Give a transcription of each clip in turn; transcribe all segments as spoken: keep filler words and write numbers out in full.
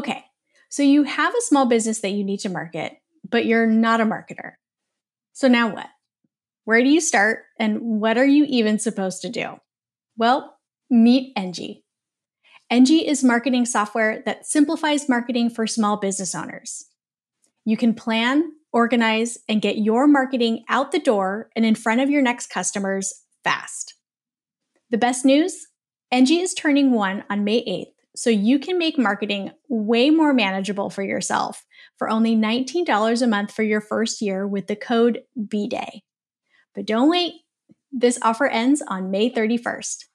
Okay, so you have a small business that you need to market, but you're not a marketer. So now what? Where do you start and what are you even supposed to do? Well, meet Engie. Engie is marketing software that simplifies marketing for small business owners. You can plan, organize, and get your marketing out the door and in front of your next customers fast. The best news? Engie is turning one on May eighth, so you can make marketing way more manageable for yourself for only nineteen dollars a month for your first year with the code B day. But don't wait. This offer ends on May thirty-first.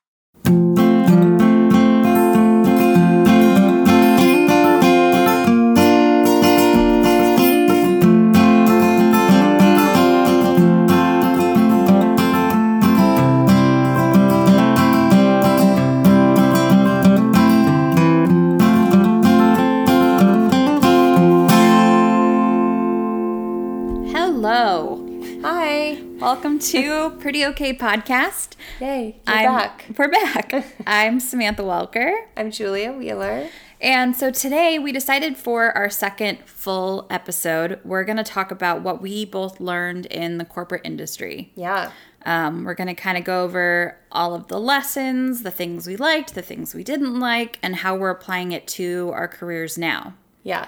Welcome to Pretty Okay Podcast. Yay, you're I'm, back. We're back. I'm Samantha Welker. I'm Julia Wheeler. And so today we decided for our second full episode, we're going to talk about what we both learned in the corporate industry. Yeah. Um, we're going to kind of go over all of the lessons, the things we liked, the things we didn't like, and how we're applying it to our careers now. Yeah.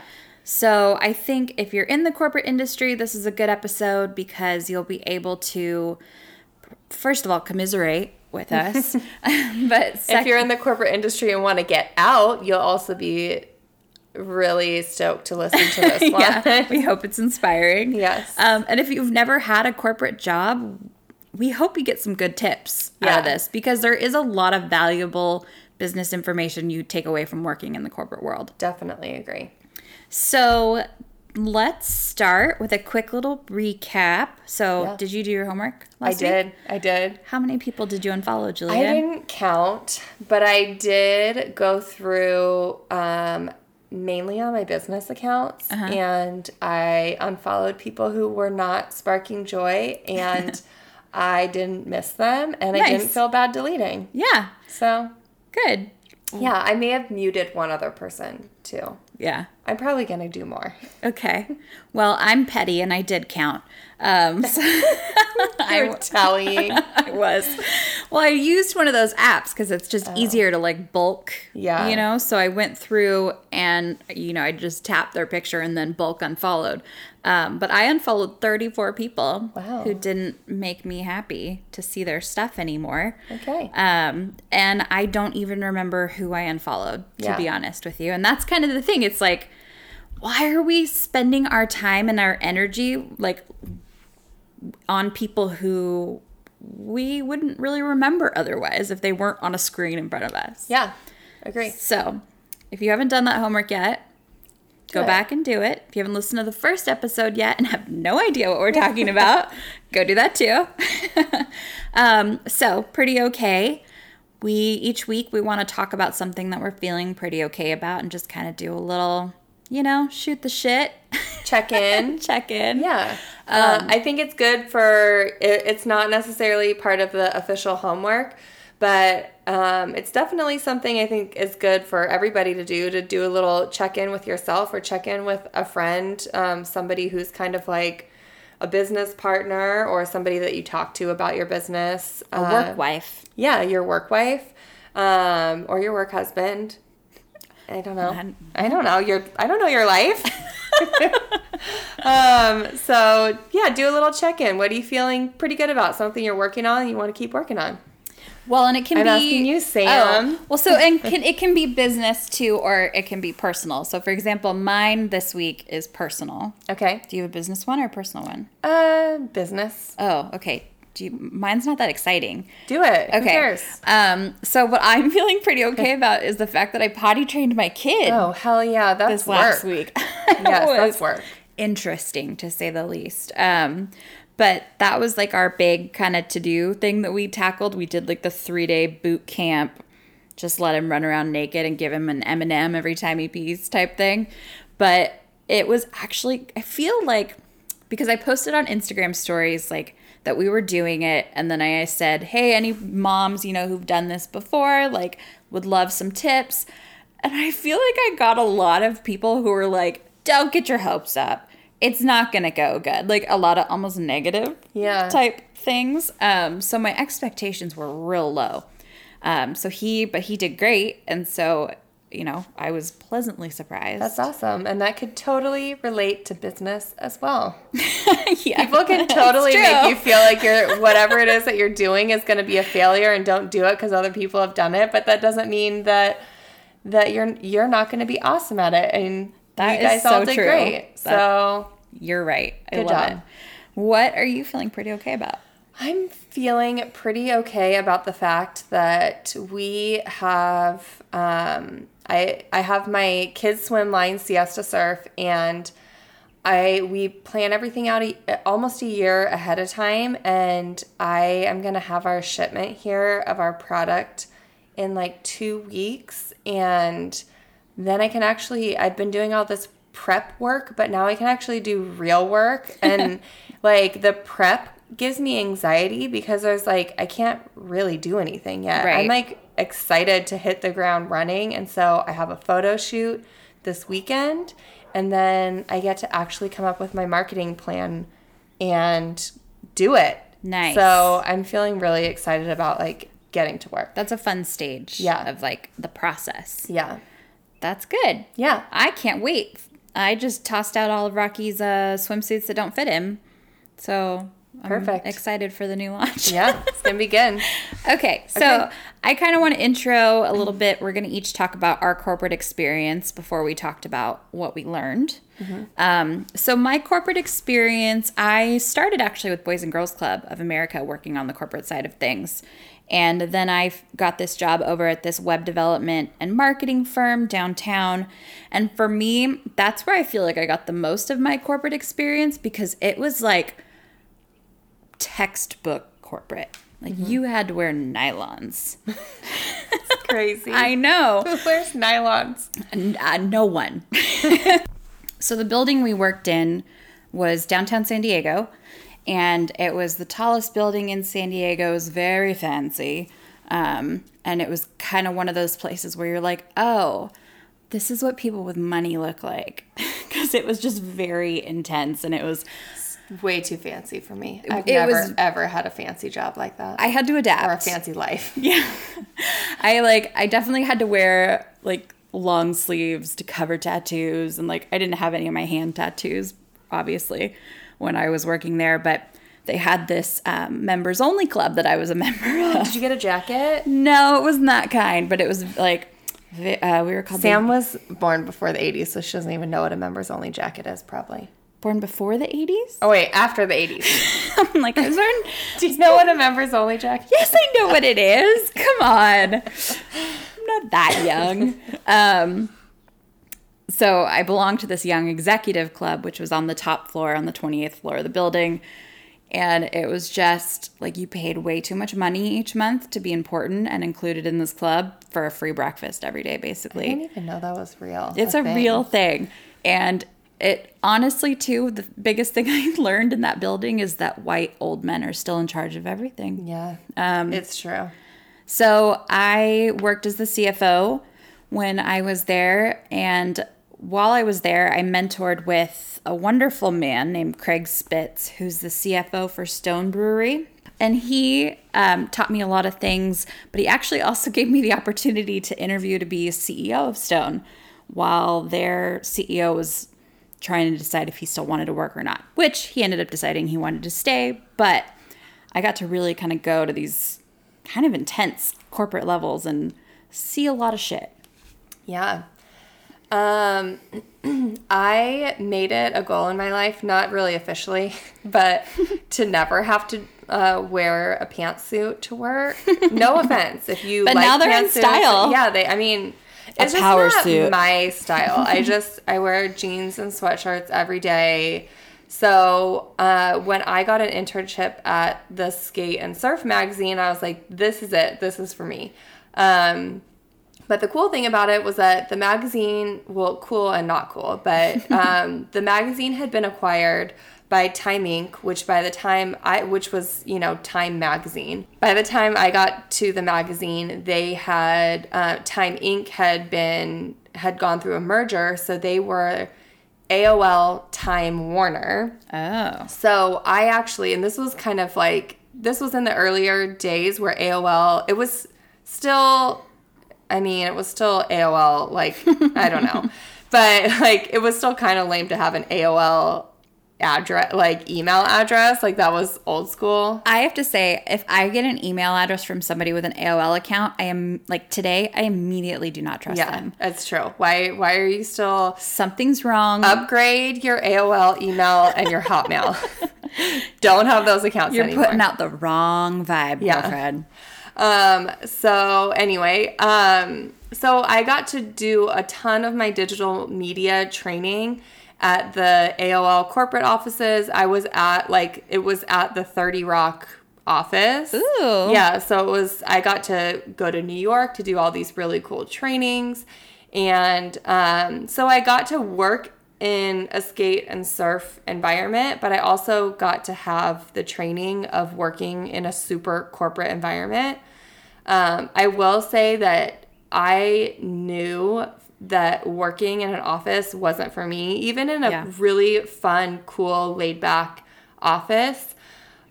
So I think if you're in the corporate industry, this is a good episode because you'll be able to, first of all, commiserate with us. But second, if you're in the corporate industry and want to get out, you'll also be really stoked to listen to this one. Yeah, we hope it's inspiring. Yes. Um, and if you've never had a corporate job, we hope you get some good tips yeah. out of this because there is a lot of valuable business information you take away from working in the corporate world. Definitely agree. So let's start with a quick little recap. So yeah. did you do your homework last week? I did. I did. How many people did you unfollow, Julia? I didn't count, but I did go through um, mainly on my business accounts. Uh-huh. And I unfollowed people who were not sparking joy and I didn't miss them and nice. I didn't feel bad deleting. Yeah. So. Good. Yeah, I may have muted one other person, too. Yeah. I'm probably going to do more. Okay. Well, I'm petty, and I did count. Um, so You're tallying. I was. Well, I used one of those apps because it's just oh. easier to, like, bulk, yeah. you know? So I went through, and, you know, I just tapped their picture and then bulk unfollowed. Um, but I unfollowed thirty-four people wow. who didn't make me happy to see their stuff anymore. Okay. Um, and I don't even remember who I unfollowed, to yeah. be honest with you. And that's kind of the thing. It's like, why are we spending our time and our energy like on people who we wouldn't really remember otherwise if they weren't on a screen in front of us? Yeah, agree. So if you haven't done that homework yet, go back and do it. If you haven't listened to the first episode yet and have no idea what we're talking about, go do that too. um, so pretty okay. We each week we want to talk about something that we're feeling pretty okay about and just kind of do a little, you know, shoot the shit. Check in. Check in. Yeah. Um, um, I think it's good for it, – it's not necessarily part of the official homework, but um, it's definitely something I think is good for everybody to do, to do a little check-in with yourself or check-in with a friend, um, somebody who's kind of like a business partner or somebody that you talk to about your business. A uh, work wife. Yeah, your work wife um, or your work husband. I don't know. I don't know your. I don't know your life. um, so, yeah, do a little check-in. What are you feeling pretty good about? Something you're working on and you want to keep working on? Well, and it can I'm be. I'm asking you, Sam. Oh, well, so and can, it can be business too, or it can be personal. So, for example, mine this week is personal. Okay. Do you have a business one or a personal one? Uh, business. Oh, okay. Do you, mine's not that exciting. Do it. Okay. Who cares? Um, so what I'm feeling pretty okay about is the fact that I potty trained my kid. Oh hell yeah, that's this work. Last week. Yes, that's work. Interesting to say the least. Um. But that was like our big kind of to-do thing that we tackled. We did like the three-day boot camp, just let him run around naked and give him an M and M every time he pees type thing. But it was actually, I feel like, because I posted on Instagram stories like that we were doing it. And then I said, hey, any moms, you know, who've done this before, like would love some tips. And I feel like I got a lot of people who were like, don't get your hopes up. It's not going to go good. Like a lot of almost negative yeah. type things. Um, so my expectations were real low. Um, so he, but he did great. And so, you know, I was pleasantly surprised. That's awesome. And that could totally relate to business as well. yeah, people can totally make you feel like you're, whatever it is that you're doing is going to be a failure and don't do it because other people have done it. But that doesn't mean that, that you're, you're not going to be awesome at it. And that you is guys so all did true. Great. That, so you're right. I good love job. It. What are you feeling pretty okay about? I'm feeling pretty okay about the fact that we have, um, I I have my kids swim line, Siesta Surf, and I we plan everything out a, almost a year ahead of time, and I am going to have our shipment here of our product in like two weeks, and then I can actually, I've been doing all this prep work, but now I can actually do real work, and like the prep gives me anxiety because I was like, I can't really do anything yet. Right. I'm like excited to hit the ground running. And so I have a photo shoot this weekend, and then I get to actually come up with my marketing plan and do it. Nice. So I'm feeling really excited about like getting to work. That's a fun stage yeah. of like the process. Yeah. That's good. Yeah. I can't wait. I just tossed out all of Rocky's uh, swimsuits that don't fit him. So... Perfect. I'm excited for the new launch. Yeah, it's going to be good. Okay, so okay. I kind of want to intro a little bit. We're going to each talk about our corporate experience before we talked about what we learned. Mm-hmm. Um, so my corporate experience, I started actually with Boys and Girls Club of America working on the corporate side of things. And then I got this job over at this web development and marketing firm downtown. And for me, that's where I feel like I got the most of my corporate experience because it was like textbook corporate. Like mm-hmm. you had to wear nylons. It's crazy. I know. Who wears nylons? N- uh, no one. So the building we worked in was downtown San Diego, and it was the tallest building in San Diego. It was very fancy. Um, and it was kind of one of those places where you're like, oh, this is what people with money look like. Because it was just very intense, and it was way too fancy for me. I've it never, was, ever had a fancy job like that. I had to adapt. Or a fancy life. Yeah. I, like, I definitely had to wear, like, long sleeves to cover tattoos. And, like, I didn't have any of my hand tattoos, obviously, when I was working there. But they had this um, members-only club that I was a member of. Did you get a jacket? No, it wasn't that kind. But it was, like... Uh, we were called Sam the- was born before the eighties, so she doesn't even know what a members-only jacket is, probably. Born before the eighties? Oh, wait, after the eighties. I'm like, I was born... Do you know what a members only jacket is? Yes, I know what it is. Come on. I'm not that young. Um, so I belonged to this young executive club, which was on the top floor, on the twenty-eighth floor of the building. And it was just, like, you paid way too much money each month to be important and included in this club for a free breakfast every day, basically. I didn't even know that was real. It's a, a real thing. And... It honestly, too, the biggest thing I learned in that building is that white old men are still in charge of everything. Yeah, um, it's true. So I worked as the C F O when I was there. And while I was there, I mentored with a wonderful man named Craig Spitz, who's the C F O for Stone Brewery. And he um, taught me a lot of things, but he actually also gave me the opportunity to interview to be a C E O of Stone while their C E O was trying to decide if he still wanted to work or not, which he ended up deciding he wanted to stay. But I got to really kind of go to these kind of intense corporate levels and see a lot of shit. Yeah. Um, I made it a goal in my life, not really officially, but to never have to uh, wear a pantsuit to work. No offense. If you but like now they're pantsuits, in style. Yeah, they, I mean... A it's power just not suit. My style. I just, I wear jeans and sweatshirts every day. So uh, when I got an internship at the Skate and Surf magazine, I was like, this is it. This is for me. Um, but the cool thing about it was that the magazine, well, cool and not cool, but um, the magazine had been acquired by Time Incorporated, which by the time I, which was, you know, Time Magazine. By the time I got to the magazine, they had, uh, Time Incorporated had been, had gone through a merger. So they were A O L Time Warner. Oh. So I actually, and this was kind of like, this was in the earlier days where A O L, it was still, I mean, it was still A O L, like, I don't know. But, like, it was still kind of lame to have an A O L address, like, email address. Like, that was old school. I have to say, if I get an email address from somebody with an A O L account, I am, like, today, I immediately do not trust yeah, them. Yeah, that's true. Why Why are you still... Something's wrong. Upgrade your A O L email and your Hotmail. Don't have those accounts You're anymore. You're putting out the wrong vibe, yeah. girlfriend. Um, so, anyway, um... So I got to do a ton of my digital media training at the A O L corporate offices. I was at, like, it was at the thirty Rock office. Ooh. Yeah, so it was, I got to go to New York to do all these really cool trainings. And um, so I got to work in a skate and surf environment, but I also got to have the training of working in a super corporate environment. Um, I will say that I knew that working in an office wasn't for me. Even in a yeah. really fun, cool, laid-back office,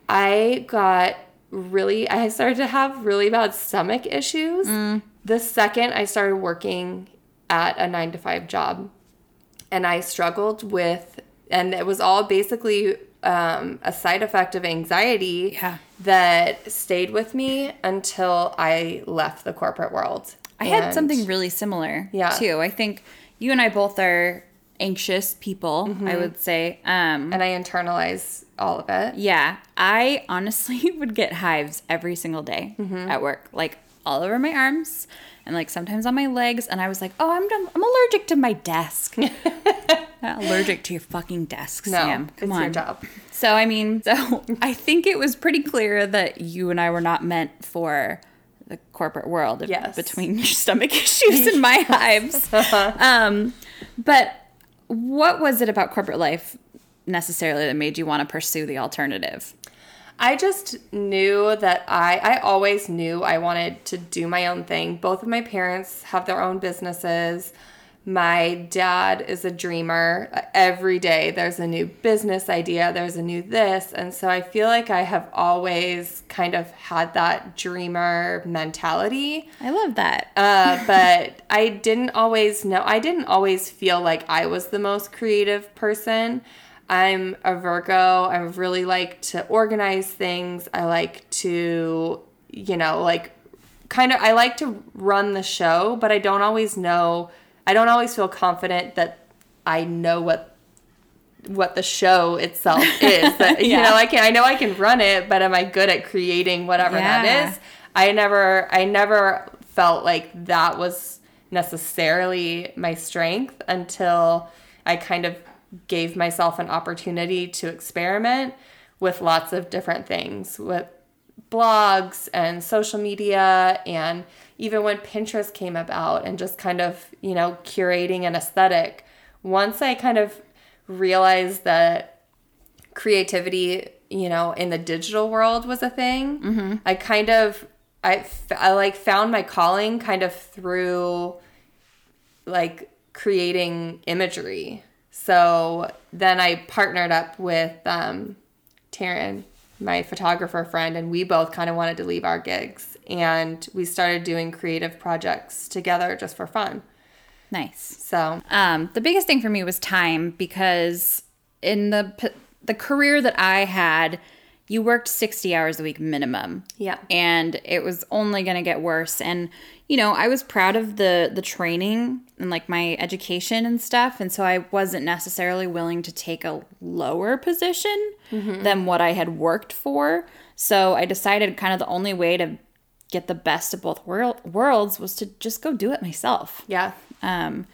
I got really, I started to have really bad stomach issues mm. the second I started working at a nine to five job. And I struggled with, and it was all basically um, a side effect of anxiety yeah. that stayed with me until I left the corporate world. I had something really similar, yeah. too. I think you and I both are anxious people, mm-hmm. I would say. Um, and I internalize all of it. Yeah. I honestly would get hives every single day mm-hmm. at work, like all over my arms and like sometimes on my legs. And I was like, oh, I'm I'm allergic to my desk. Not allergic to your fucking desk, no, Sam. Come on. It's your job. So, I mean, so I think it was pretty clear that you and I were not meant for the corporate world yes. between your stomach issues and my hives. um, but what was it about corporate life necessarily that made you want to pursue the alternative? I just knew that I, I always knew I wanted to do my own thing. Both of my parents have their own businesses. My dad is a dreamer. Every day there's a new business idea, there's a new this. And so I feel like I have always kind of had that dreamer mentality. I love that. Uh, but I didn't always know, I didn't always feel like I was the most creative person. I'm a Virgo. I really like to organize things. I like to, you know, like kind of, I like to run the show, but I don't always know I don't always feel confident that I know what what the show itself is. That, yeah. You know, I can I know I can run it, but am I good at creating whatever yeah. that is? I never I never felt like that was necessarily my strength until I kind of gave myself an opportunity to experiment with lots of different things, with blogs and social media, and even when Pinterest came about and just kind of, you know, curating an aesthetic. Once I kind of realized that creativity, you know, in the digital world was a thing, mm-hmm. I kind of, I, I like found my calling kind of through like creating imagery. So then I partnered up with um, Taryn, my photographer friend, and we both kind of wanted to leave our gigs. And we started doing creative projects together just for fun. Nice. So um, the biggest thing for me was time, because in the the career that I had, you worked sixty hours a week minimum. Yeah. And it was only going to get worse. And, you know, I was proud of the the training and like my education and stuff. And so I wasn't necessarily willing to take a lower position mm-hmm. than what I had worked for. So I decided kind of the only way to get the best of both world, worlds was to just go do it myself. Yeah. Um,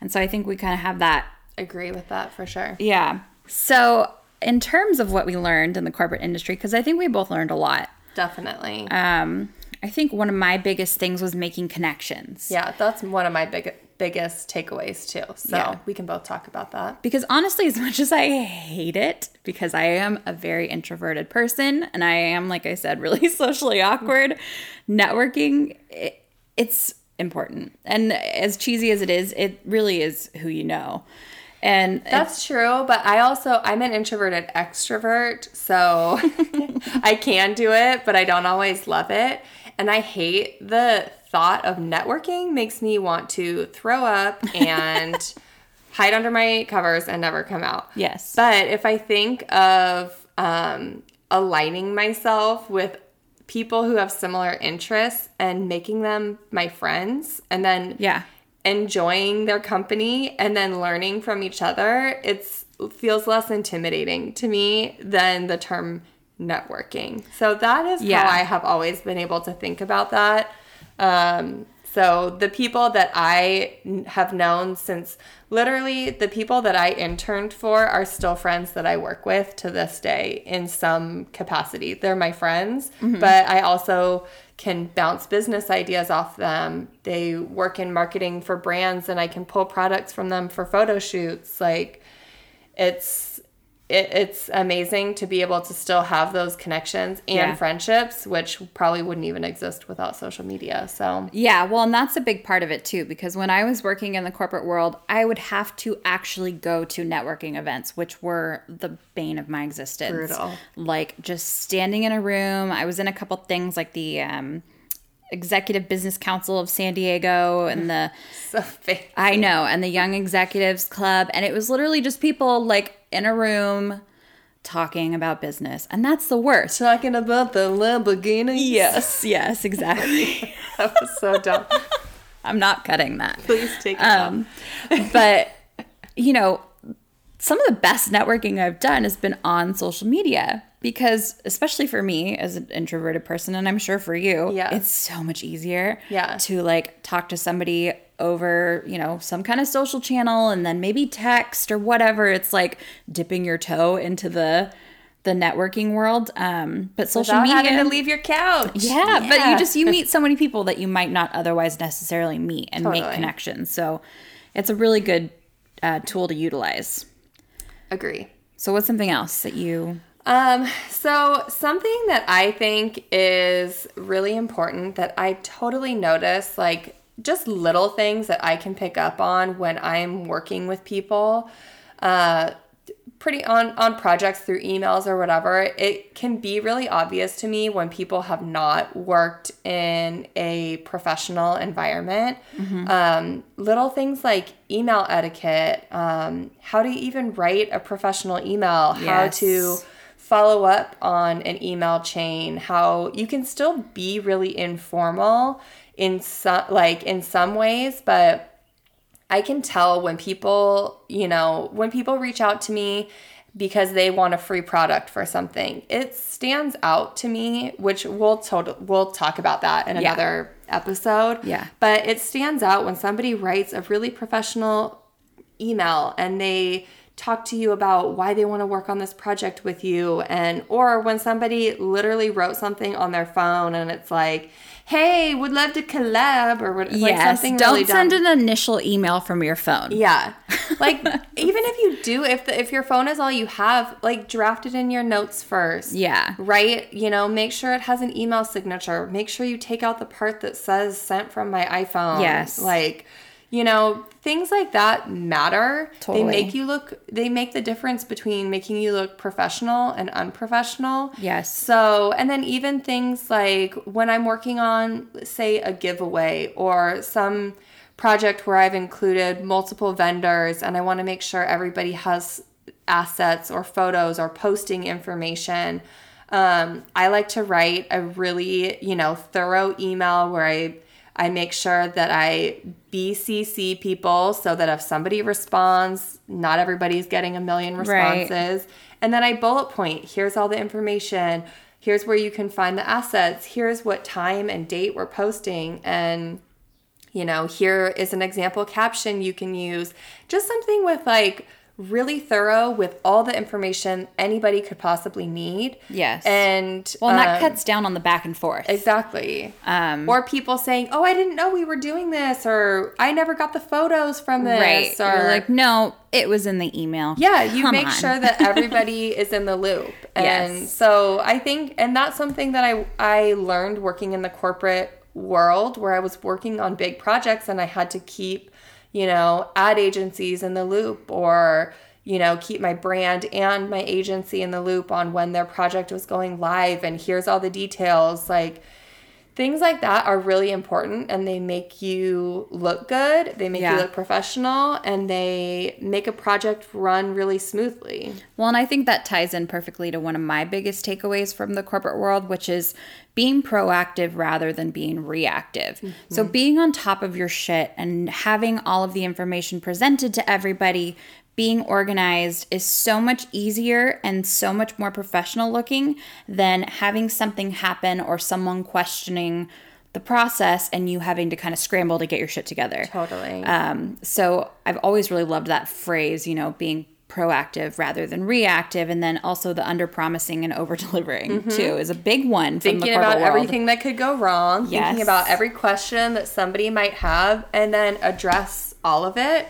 and so I think we kind of have that. Agree with that for sure. Yeah. So in terms of what we learned in the corporate industry, because I think we both learned a lot. Definitely. Um, I think one of my biggest things was making connections. Yeah, that's one of my big, biggest takeaways too. So yeah. we can both talk about that. Because honestly, as much as I hate it, because I am a very introverted person and I am, like I said, really socially awkward, networking, it, it's important. And as cheesy as it is, it really is who you know. And that's true, but I also, I'm an introverted extrovert, so I can do it, but I don't always love it. And I hate the thought of networking. Makes me want to throw up and hide under my covers and never come out. Yes. But if I think of um, aligning myself with people who have similar interests and making them my friends, and then yeah. enjoying their company and then learning from each other, it's feels less intimidating to me than the term networking. So that is yeah. how I have always been able to think about that. Um, so the people that I have known since, literally the people that I interned for are still friends that I work with to this day in some capacity. They're my friends, mm-hmm. but I also can bounce business ideas off them. They work in marketing for brands and I can pull products from them for photo shoots. Like it's, It, it's amazing to be able to still have those connections and yeah. friendships, which probably wouldn't even exist without social media. So yeah, well, and that's a big part of it too, because when I was working in the corporate world, I would have to actually go to networking events, which were the bane of my existence. Brutal. Like just standing in a room. I was in a couple things like the um, Executive Business Council of San Diego and the so fancy. I know, and the Young Executives Club, and it was literally just people like. In a room talking about business. And that's the worst. Talking about the Lamborghinis. Yes, yes, exactly. That was so dumb. I'm not cutting that. Please take it um, out. But, you know, some of the best networking I've done has been on social media because, especially for me as an introverted person, and I'm sure for you, yeah. it's so much easier yeah. to, like, talk to somebody over, you know, some kind of social channel and then maybe text or whatever. It's like dipping your toe into the the networking world. Um, but social Without media having to leave your couch. Yeah, yeah. But you just you meet so many people that you might not otherwise necessarily meet and totally. Make connections. So it's a really good uh, tool to utilize. Agree. So what's something else that you Um, so something that I think is really important that I totally notice, like just little things that I can pick up on when I'm working with people, uh, pretty on, on projects through emails or whatever. It can be really obvious to me when people have not worked in a professional environment. Mm-hmm. Um, little things like email etiquette, um, how to even write a professional email, yes. how to follow up on an email chain, how you can still be really informal in some, like in some ways, but I can tell when people, you know, when people reach out to me because they want a free product for something, it stands out to me, which we'll total, we'll talk about that in another yeah. episode. Yeah. But it stands out when somebody writes a really professional email and they talk to you about why they want to work on this project with you, and or when somebody literally wrote something on their phone and it's like, hey, would love to collab or what, yes, like something don't really send dumb. An initial email from your phone. Yeah. Like even if you do, if the, if your phone is all you have, like draft it in your notes first. Yeah. Right? You know, make sure it has an email signature. Make sure you take out the part that says sent from my iPhone. Yes. Like, you know, things like that matter. Totally. They make you look, they make the difference between making you look professional and unprofessional. Yes. So, and then even things like when I'm working on, say, a giveaway or some project where I've included multiple vendors and I want to make sure everybody has assets or photos or posting information, um, I like to write a really, you know, thorough email where I I make sure that I B C C people so that if somebody responds, not everybody's getting a million responses. Right. And then I bullet point, here's all the information. Here's where you can find the assets. Here's what time and date we're posting. And, you know, here is an example caption you can use. Just something with like really thorough with all the information anybody could possibly need. Yes. And well, and um, that cuts down on the back and forth. Exactly. Um, or people saying, oh, I didn't know we were doing this, or I never got the photos from this. Right. Or you're like, no, it was in the email. Yeah. You Come make on. sure that everybody is in the loop. And yes. so I think, and that's something that I, I learned working in the corporate world, where I was working on big projects and I had to keep, you know, ad agencies in the loop, or, you know, keep my brand and my agency in the loop on when their project was going live and here's all the details. Like, things like that are really important, and they make you look good. They make yeah. you look professional, and they make a project run really smoothly. Well, and I think that ties in perfectly to one of my biggest takeaways from the corporate world, which is being proactive rather than being reactive. Mm-hmm. So being on top of your shit and having all of the information presented to everybody, being organized, is so much easier and so much more professional looking than having something happen or someone questioning the process and you having to kind of scramble to get your shit together. Totally. Um, so I've always really loved that phrase, you know, being proactive rather than reactive. And then also the under-promising and over-delivering, mm-hmm. too, is a big one. Thinking from the about world. everything that could go wrong. Yes. Thinking about every question that somebody might have, and then address all of it.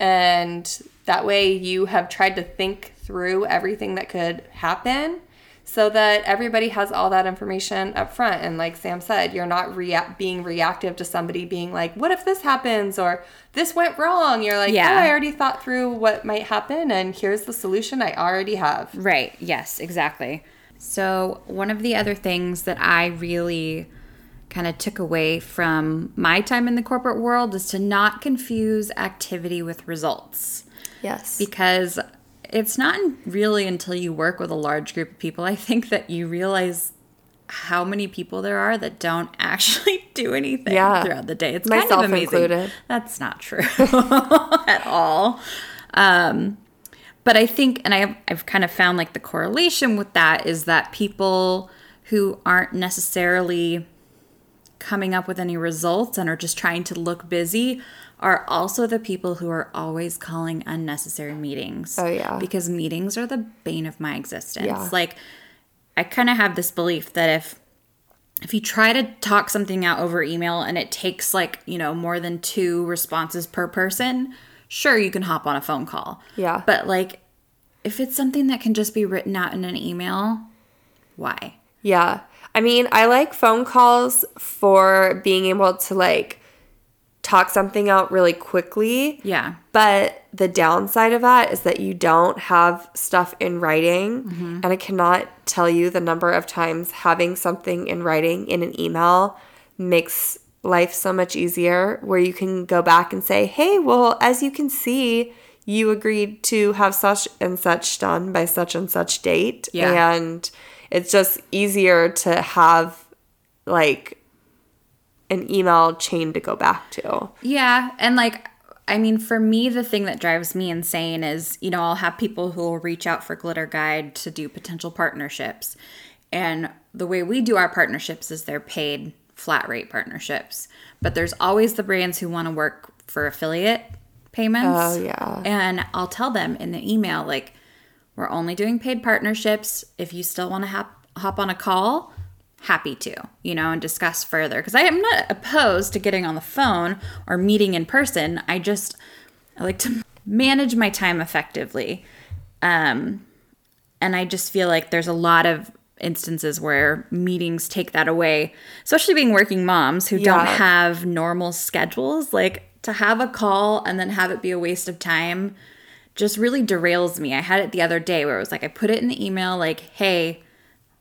And that way you have tried to think through everything that could happen, so that everybody has all that information up front. And like Sam said, you're not rea- being reactive to somebody being like, what if this happens, or this went wrong? You're like, yeah. oh, I already thought through what might happen, and here's the solution I already have. Right. Yes, exactly. So one of the other things that I really kind of took away from my time in the corporate world is to not confuse activity with results. Yes. Because it's not really until you work with a large group of people, I think, that you realize how many people there are that don't actually do anything yeah. throughout the day. It's Myself kind of amazing. Included. That's not true at all. Um, but I think, and I've, I've kind of found like the correlation with that is that people who aren't necessarily coming up with any results and are just trying to look busy are also the people who are always calling unnecessary meetings. Oh, yeah. Because meetings are the bane of my existence. Yeah. Like, I kind of have this belief that if if you try to talk something out over email and it takes, like, you know, more than two responses per person, sure, you can hop on a phone call. Yeah. But, like, if it's something that can just be written out in an email, why? Yeah. I mean, I like phone calls for being able to, like, talk something out really quickly. Yeah. But the downside of that is that you don't have stuff in writing. Mm-hmm. And I cannot tell you the number of times having something in writing in an email makes life so much easier, where you can go back and say, hey, well, as you can see, you agreed to have such and such done by such and such date. Yeah. And it's just easier to have, like, an email chain to go back to. Yeah. And, like, I mean, for me, the thing that drives me insane is, you know, I'll have people who will reach out for Glitter Guide to do potential partnerships. And the way we do our partnerships is they're paid flat rate partnerships. But there's always the brands who want to work for affiliate payments. Oh, yeah. And I'll tell them in the email, like, we're only doing paid partnerships. If you still want to hop, hop on a call, happy to, you know, and discuss further. Because I am not opposed to getting on the phone or meeting in person. I just I like to manage my time effectively. Um, and I just feel like there's a lot of instances where meetings take that away, especially being working moms who yeah. don't have normal schedules. Like, to have a call and then have it be a waste of time just really derails me. I had it the other day where it was like, I put it in the email, like, hey,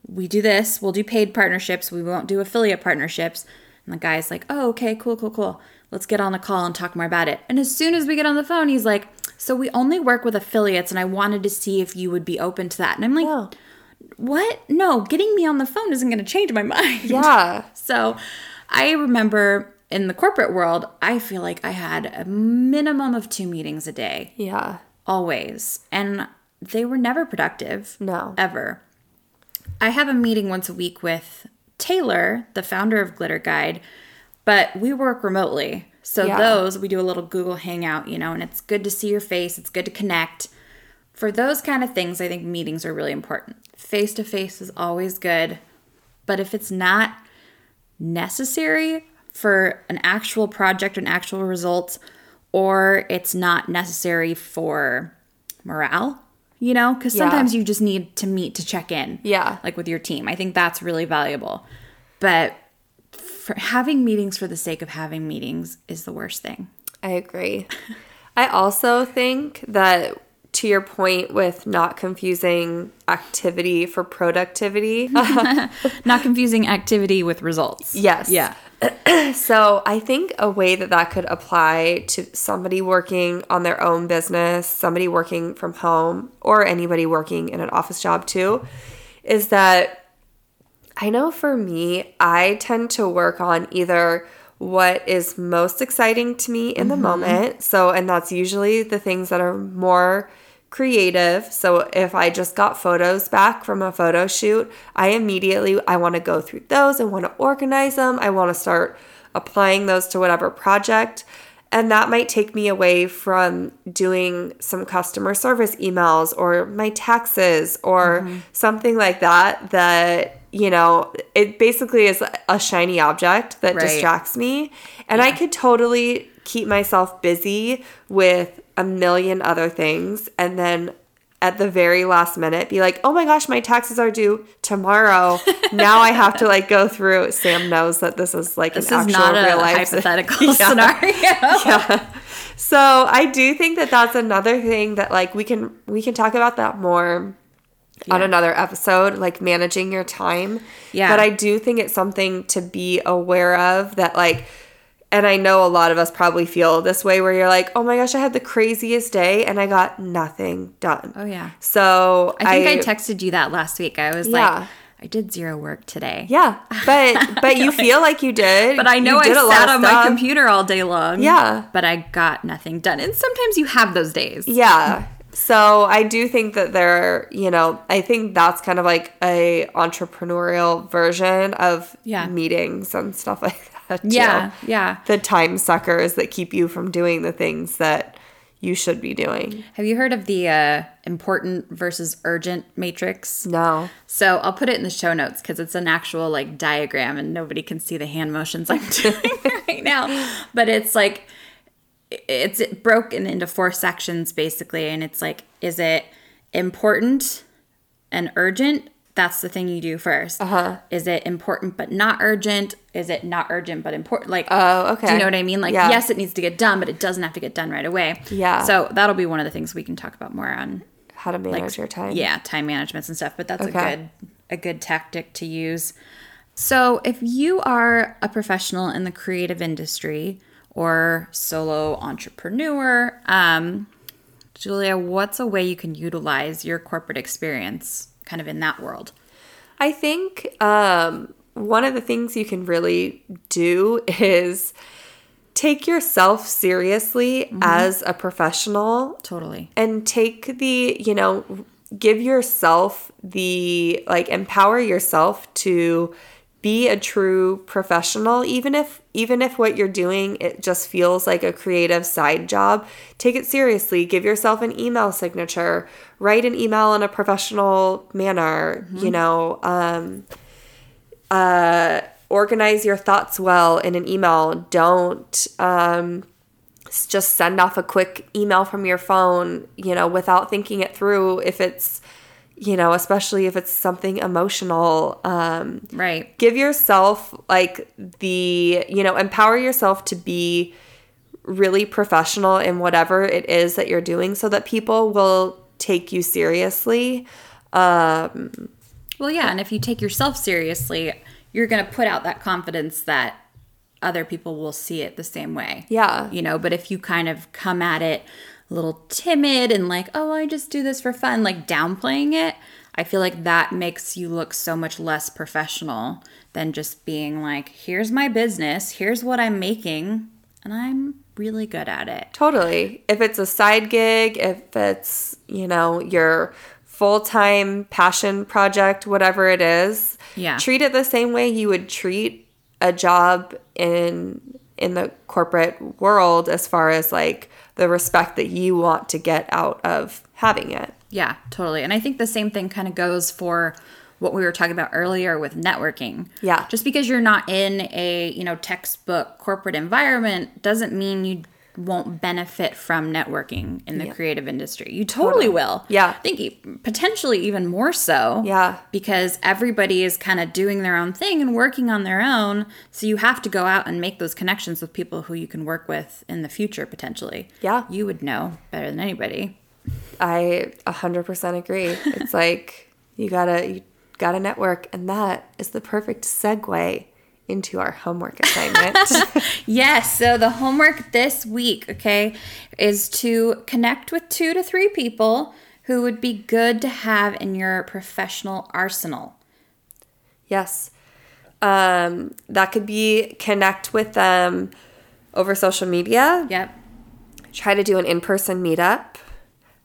we do this. We'll do paid partnerships. We won't do affiliate partnerships. And the guy's like, oh, okay, cool, cool, cool. Let's get on a call and talk more about it. And as soon as we get on the phone, he's like, so we only work with affiliates, and I wanted to see if you would be open to that. And I'm like, whoa. What? No, getting me on the phone isn't going to change my mind. Yeah. So I remember in the corporate world, I feel like I had a minimum of two meetings a day. Yeah. Always. And they were never productive. No. Ever. I have a meeting once a week with Taylor, the founder of Glitter Guide, but we work remotely. So yeah. those, we do a little Google Hangout, you know, and it's good to see your face. It's good to connect. For those kind of things, I think meetings are really important. Face-to-face is always good. But if it's not necessary for an actual project, an actual result, or it's not necessary for morale, you know, because yeah. sometimes you just need to meet to check in. Yeah. Like with your team. I think that's really valuable. But for having meetings for the sake of having meetings is the worst thing. I agree. I also think that, to your point with not confusing activity for productivity. Not confusing activity with results. Yes. Yeah. So I think a way that that could apply to somebody working on their own business, somebody working from home, or anybody working in an office job too, is that I know for me, I tend to work on either what is most exciting to me in the mm-hmm. moment. So, and that's usually the things that are more creative. So if I just got photos back from a photo shoot, I immediately, I want to go through those. I want to organize them. I want to start applying those to whatever project. And that might take me away from doing some customer service emails or my taxes or mm-hmm. something like that, that you know, it basically is a shiny object that right. distracts me. And yeah. I could totally keep myself busy with a million other things. And then at the very last minute be like, oh my gosh, my taxes are due tomorrow. Now I have to like go through. Sam knows that this is like this an is actual not real life hypothetical yeah. scenario. Yeah. So I do think that that's another thing that like we can, we can talk about that more. Yeah. On another episode, like managing your time. Yeah. But I do think it's something to be aware of that, like, and I know a lot of us probably feel this way where you're like, oh my gosh, I had the craziest day and I got nothing done. Oh, yeah. So I think I, I texted you that last week. I was yeah. like, I did zero work today. Yeah. But but you feel like you did. But I know I sat on my computer all day long. Yeah. But I got nothing done. And sometimes you have those days. Yeah. So I do think that there, you know, I think that's kind of like a entrepreneurial version of yeah. meetings and stuff like that. Too. Yeah, yeah. The time suckers that keep you from doing the things that you should be doing. Have you heard of the uh, important versus urgent matrix? No. So I'll put it in the show notes because it's an actual like diagram and nobody can see the hand motions I'm doing right now. But it's like... it's broken into four sections basically. And it's like, is it important and urgent? That's the thing you do first. Uh-huh. Is it important but not urgent? Is it not urgent but important? Like, oh, okay. Do you know what I mean? Like, yeah. yes, it needs to get done, but it doesn't have to get done right away. Yeah. So that'll be one of the things we can talk about more on. How to manage like, your time. Yeah, time management and stuff. But that's okay. a good a good tactic to use. So if you are a professional in the creative industry – or solo entrepreneur. Um, Julia, what's a way you can utilize your corporate experience kind of in that world? I think um, one of the things you can really do is take yourself seriously mm-hmm. as a professional. Totally. And take the, you know, give yourself the, like, empower yourself to be a true professional, even if even if what you're doing, it just feels like a creative side job. Take it seriously. Give yourself an email signature. Write an email in a professional manner, mm-hmm. you know. Um, uh, organize your thoughts well in an email. Don't um, just send off a quick email from your phone, you know, without thinking it through if it's, you know, especially if it's something emotional. Um, right. Give yourself like the, you know, empower yourself to be really professional in whatever it is that you're doing so that people will take you seriously. Um, well, yeah. And if you take yourself seriously, you're going to put out that confidence that other people will see it the same way. Yeah. You know, but if you kind of come at it a little timid and like, oh, I just do this for fun, like downplaying it, I feel like that makes you look so much less professional than just being like, here's my business, here's what I'm making, and I'm really good at it. Totally. If it's a side gig, if it's, you know, your full-time passion project, whatever it is, yeah. treat it the same way you would treat a job in in the corporate world as far as like the respect that you want to get out of having it. Yeah, totally. And I think the same thing kind of goes for what we were talking about earlier with networking. Yeah. Just because you're not in a, you know, textbook corporate environment doesn't mean you won't benefit from networking in the yeah. creative industry. You totally, totally will. Yeah. I think potentially even more so. Yeah. Because everybody is kind of doing their own thing and working on their own. So you have to go out and make those connections with people who you can work with in the future potentially. Yeah. You would know better than anybody. I one hundred percent agree. It's like you gotta you gotta network, and that is the perfect segue into our homework assignment. Yes. So the homework this week, okay, is to connect with two to three people who would be good to have in your professional arsenal. Yes. Um, that could be connect with them over social media. Yep. Try to do an in-person meetup.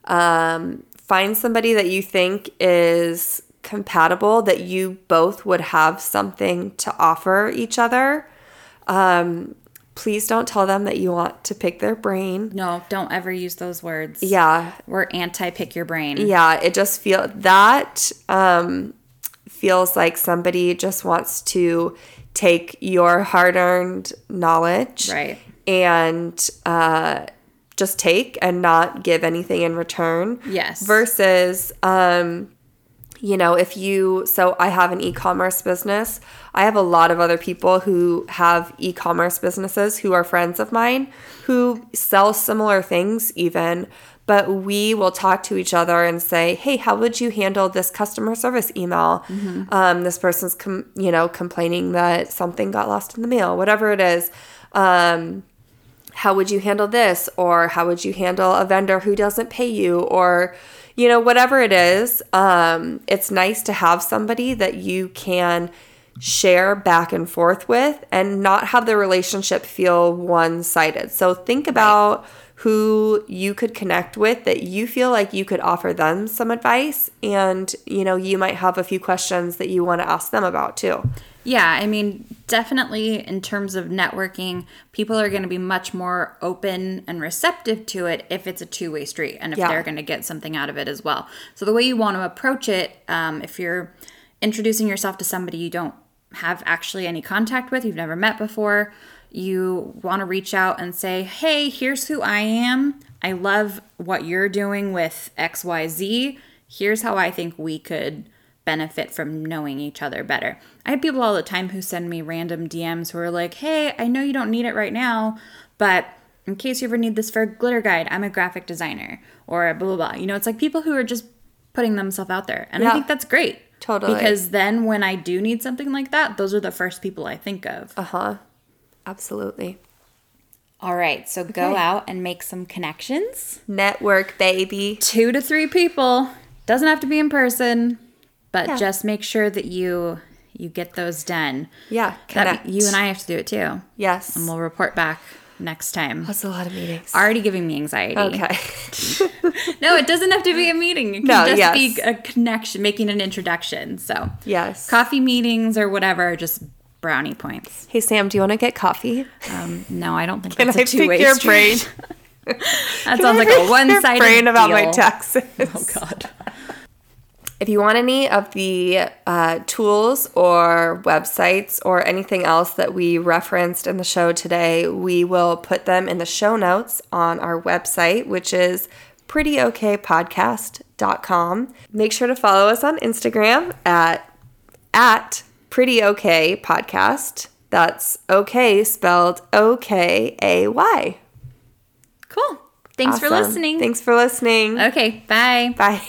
Um, find somebody that you think is compatible, that you both would have something to offer each other. Um, please don't tell them that you want to pick their brain. No, don't ever use those words. Yeah. We're anti-pick your brain. Yeah, it just feel that um, feels like somebody just wants to take your hard-earned knowledge. Right. And, uh, just take and not give anything in return. Yes. Versus, um, you know, if you, so I have an e-commerce business. I have a lot of other people who have e-commerce businesses who are friends of mine who sell similar things even, but we will talk to each other and say, hey, how would you handle this customer service email? Mm-hmm. Um, this person's, com- you know, complaining that something got lost in the mail, whatever it is. Um, How would you handle this? Or how would you handle a vendor who doesn't pay you? Or, you know, whatever it is, um, it's nice to have somebody that you can share back and forth with and not have the relationship feel one-sided. So think about who you could connect with that you feel like you could offer them some advice. And, you know, you might have a few questions that you want to ask them about too. Yeah, I mean, definitely in terms of networking, people are going to be much more open and receptive to it if it's a two-way street and if yeah. they're going to get something out of it as well. So the way you want to approach it, um, if you're introducing yourself to somebody you don't have actually any contact with, you've never met before, you want to reach out and say, hey, here's who I am. I love what you're doing with X Y Z. Here's how I think we could benefit from knowing each other better. I have people all the time who send me random D Ms who are like, hey, I know you don't need it right now, but in case you ever need this for a Glitter Guide, I'm a graphic designer, or blah, blah, blah. You know, it's like people who are just putting themselves out there. And yeah, I think that's great. Totally. Because then when I do need something like that, those are the first people I think of. Uh-huh. Absolutely. All right. So okay, go out and make some connections. Network, baby. Two to three people. Doesn't have to be in person. But yeah, just make sure that you you get those done. Yeah, connect. That, you and I have to do it too. Yes. And we'll report back next time. That's a lot of meetings. Already giving me anxiety. Okay. No, it doesn't have to be a meeting. It can no, just yes. be a connection, making an introduction. So yes, coffee meetings or whatever, just brownie points. Hey, Sam, do you want to get coffee? Um, no, I don't think can that's I a two-way your street. Brain? That can sounds I like a one-sided brain deal about my taxes. Oh, God. If you want any of the uh, tools or websites or anything else that we referenced in the show today, we will put them in the show notes on our website, which is pretty okay podcast dot com. Make sure to follow us on Instagram at, at pretty okay podcast. That's okay spelled O K A Y. Cool. Thanks awesome. for listening. Thanks for listening. Okay. Bye. Bye.